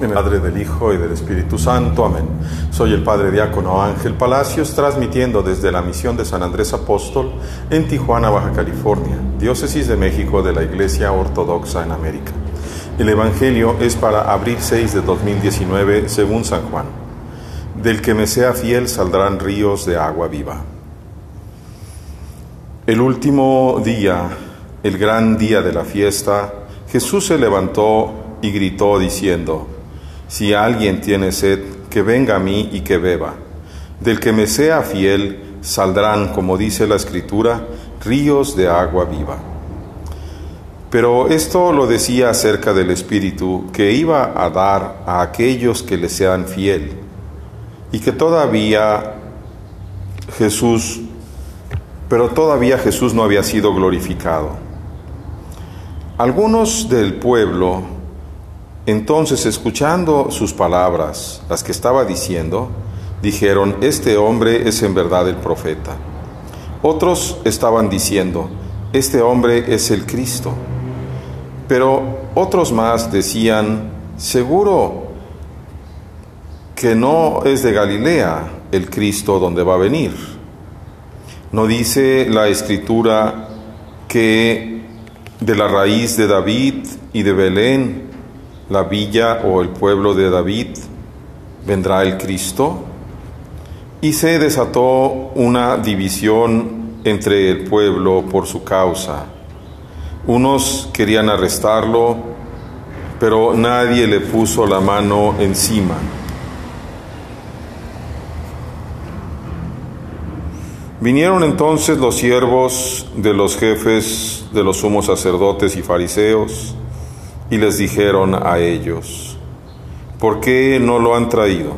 En el Padre, del Hijo y del Espíritu Santo. Amén. Soy el Padre Diácono Ángel Palacios, transmitiendo desde la misión de San Andrés Apóstol en Tijuana, Baja California, Diócesis de México de la Iglesia Ortodoxa en América. El Evangelio es para abril 6 de 2019, según San Juan. Del que me sea fiel saldrán ríos de agua viva. El último día, el gran día de la fiesta, Jesús se levantó y gritó diciendo: Si alguien tiene sed, que venga a mí y que beba. Del que me sea fiel saldrán, como dice la Escritura, ríos de agua viva. Pero esto lo decía acerca del Espíritu que iba a dar a aquellos que le sean fiel, y que todavía Jesús no había sido glorificado. Algunos del pueblo, entonces, escuchando sus palabras, las que estaba diciendo, dijeron: Este hombre es en verdad el profeta. Otros estaban diciendo: Este hombre es el Cristo. Pero otros más decían: Seguro que no es de Galilea el Cristo donde va a venir. ¿No dice la Escritura que de la raíz de David y de Belén, la villa o el pueblo de David, vendrá el Cristo? Y se desató una división entre el pueblo por su causa. Unos querían arrestarlo, pero nadie le puso la mano encima. Vinieron entonces los siervos de los jefes de los sumos sacerdotes y fariseos, y les dijeron a ellos: ¿Por qué no lo han traído?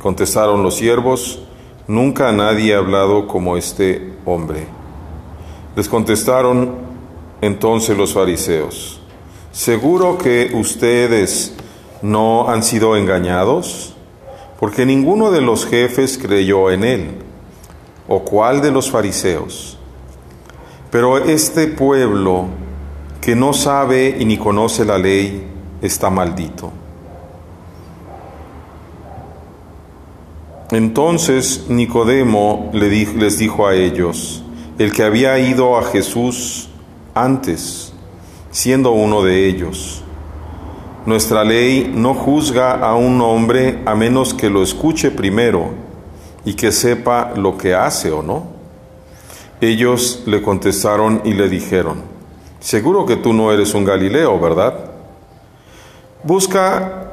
Contestaron los siervos: Nunca nadie ha hablado como este hombre. Les contestaron entonces los fariseos: ¿Seguro que ustedes no han sido engañados? Porque ninguno de los jefes creyó en él, o cuál de los fariseos. Pero este pueblo, que no sabe y ni conoce la ley, está maldito. Entonces Nicodemo les dijo a ellos, el que había ido a Jesús antes, siendo uno de ellos: Nuestra ley no juzga a un hombre a menos que lo escuche primero y que sepa lo que hace o no. Ellos le contestaron y le dijeron: Seguro que tú no eres un galileo, ¿verdad? Busca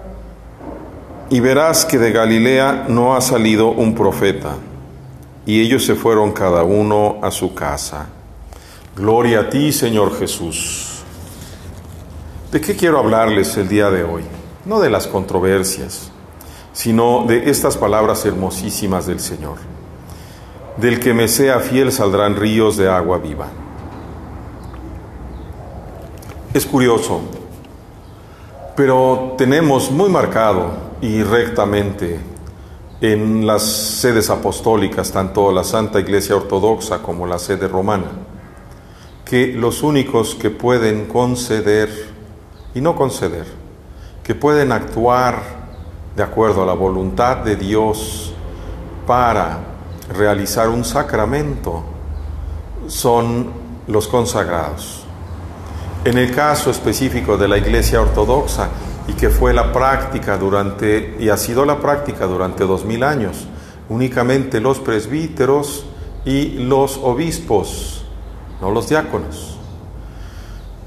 y verás que de Galilea no ha salido un profeta. Y ellos se fueron cada uno a su casa. Gloria a ti, Señor Jesús. ¿De qué quiero hablarles el día de hoy? No de las controversias, sino de estas palabras hermosísimas del Señor. Del que me sea fiel saldrán ríos de agua viva. Es curioso, pero tenemos muy marcado y rectamente en las sedes apostólicas, tanto la Santa Iglesia Ortodoxa como la sede romana, que los únicos que pueden conceder y no conceder, que pueden actuar de acuerdo a la voluntad de Dios para realizar un sacramento, son los consagrados. En el caso específico de la Iglesia Ortodoxa, y que fue la práctica durante, y ha sido la práctica durante 2000 años, únicamente los presbíteros y los obispos, no los diáconos.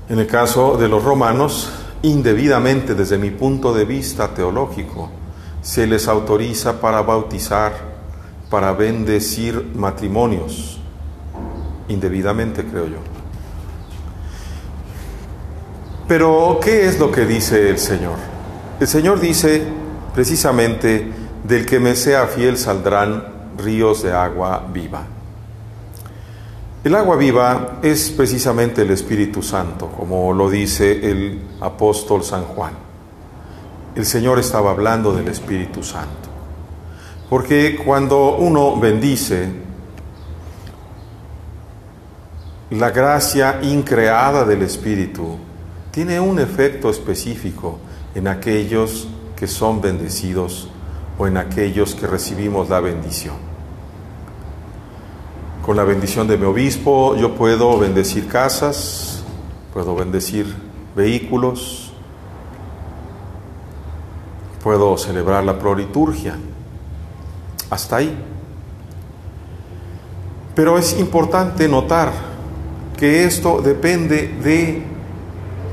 En el caso de los romanos, indebidamente, desde mi punto de vista teológico, se les autoriza para bautizar, para bendecir matrimonios. Indebidamente, creo yo. Pero, ¿qué es lo que dice el Señor? El Señor dice, precisamente, del que me sea fiel saldrán ríos de agua viva. El agua viva es precisamente el Espíritu Santo, como lo dice el apóstol San Juan. El Señor estaba hablando del Espíritu Santo. Porque cuando uno bendice, la gracia increada del Espíritu tiene un efecto específico en aquellos que son bendecidos o en aquellos que recibimos la bendición. Con la bendición de mi obispo, yo puedo bendecir casas, puedo bendecir vehículos, puedo celebrar la proliturgia. Hasta ahí. Pero es importante notar que esto depende de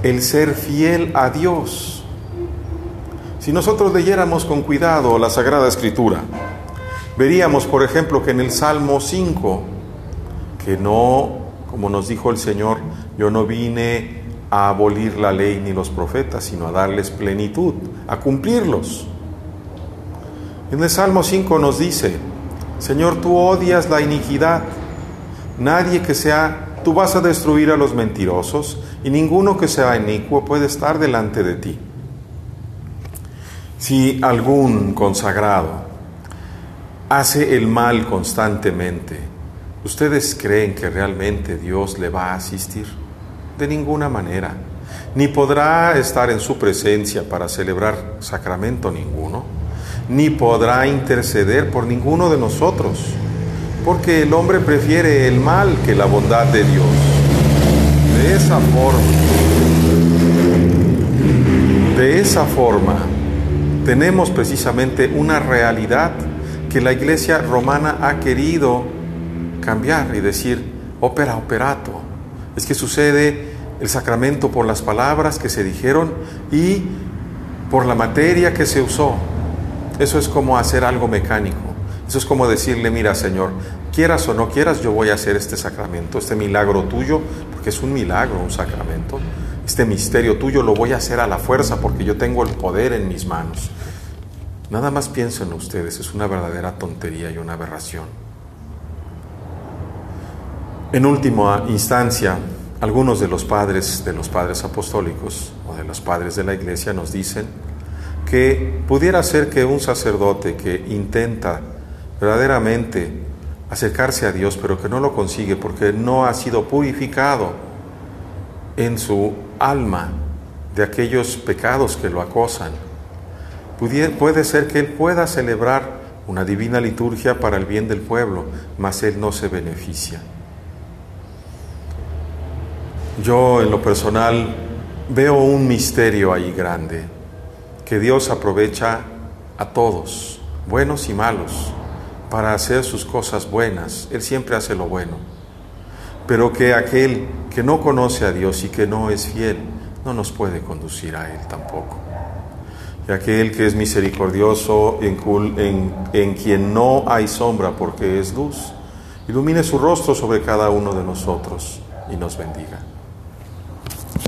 el ser fiel a Dios. Si nosotros leyéramos con cuidado la Sagrada Escritura, veríamos, por ejemplo, que en el Salmo 5, que no, como nos dijo el Señor, yo no vine a abolir la ley ni los profetas, sino a darles plenitud, a cumplirlos. En el Salmo 5 nos dice, Señor, tú odias la iniquidad, nadie que sea, tú vas a destruir a los mentirosos, y ninguno que sea inicuo puede estar delante de ti. Si algún consagrado hace el mal constantemente, ¿ustedes creen que realmente Dios le va a asistir? De ninguna manera. Ni podrá estar en su presencia para celebrar sacramento ninguno, ni podrá interceder por ninguno de nosotros, porque el hombre prefiere el mal que la bondad de Dios. De esa forma, tenemos precisamente una realidad que la Iglesia romana ha querido cambiar y decir, opera operato. Es que sucede el sacramento por las palabras que se dijeron y por la materia que se usó. Eso es como hacer algo mecánico. Eso es como decirle, mira, Señor, quieras o no quieras, yo voy a hacer este sacramento, este milagro tuyo, porque es un milagro, un sacramento. Este misterio tuyo lo voy a hacer a la fuerza porque yo tengo el poder en mis manos. Nada más piensen ustedes, es una verdadera tontería y una aberración. En última instancia, algunos de los padres apostólicos o de los padres de la Iglesia nos dicen que pudiera ser que un sacerdote que intenta verdaderamente acercarse a Dios, pero que no lo consigue porque no ha sido purificado en su alma de aquellos pecados que lo acosan, puede ser que él pueda celebrar una divina liturgia para el bien del pueblo, mas él no se beneficia. Yo, en lo personal, veo un misterio ahí grande, que Dios aprovecha a todos, buenos y malos, para hacer sus cosas buenas. Él siempre hace lo bueno, pero que aquel que no conoce a Dios y que no es fiel, no nos puede conducir a Él tampoco. Y aquel que es misericordioso, en quien no hay sombra porque es luz, ilumine su rostro sobre cada uno de nosotros y nos bendiga.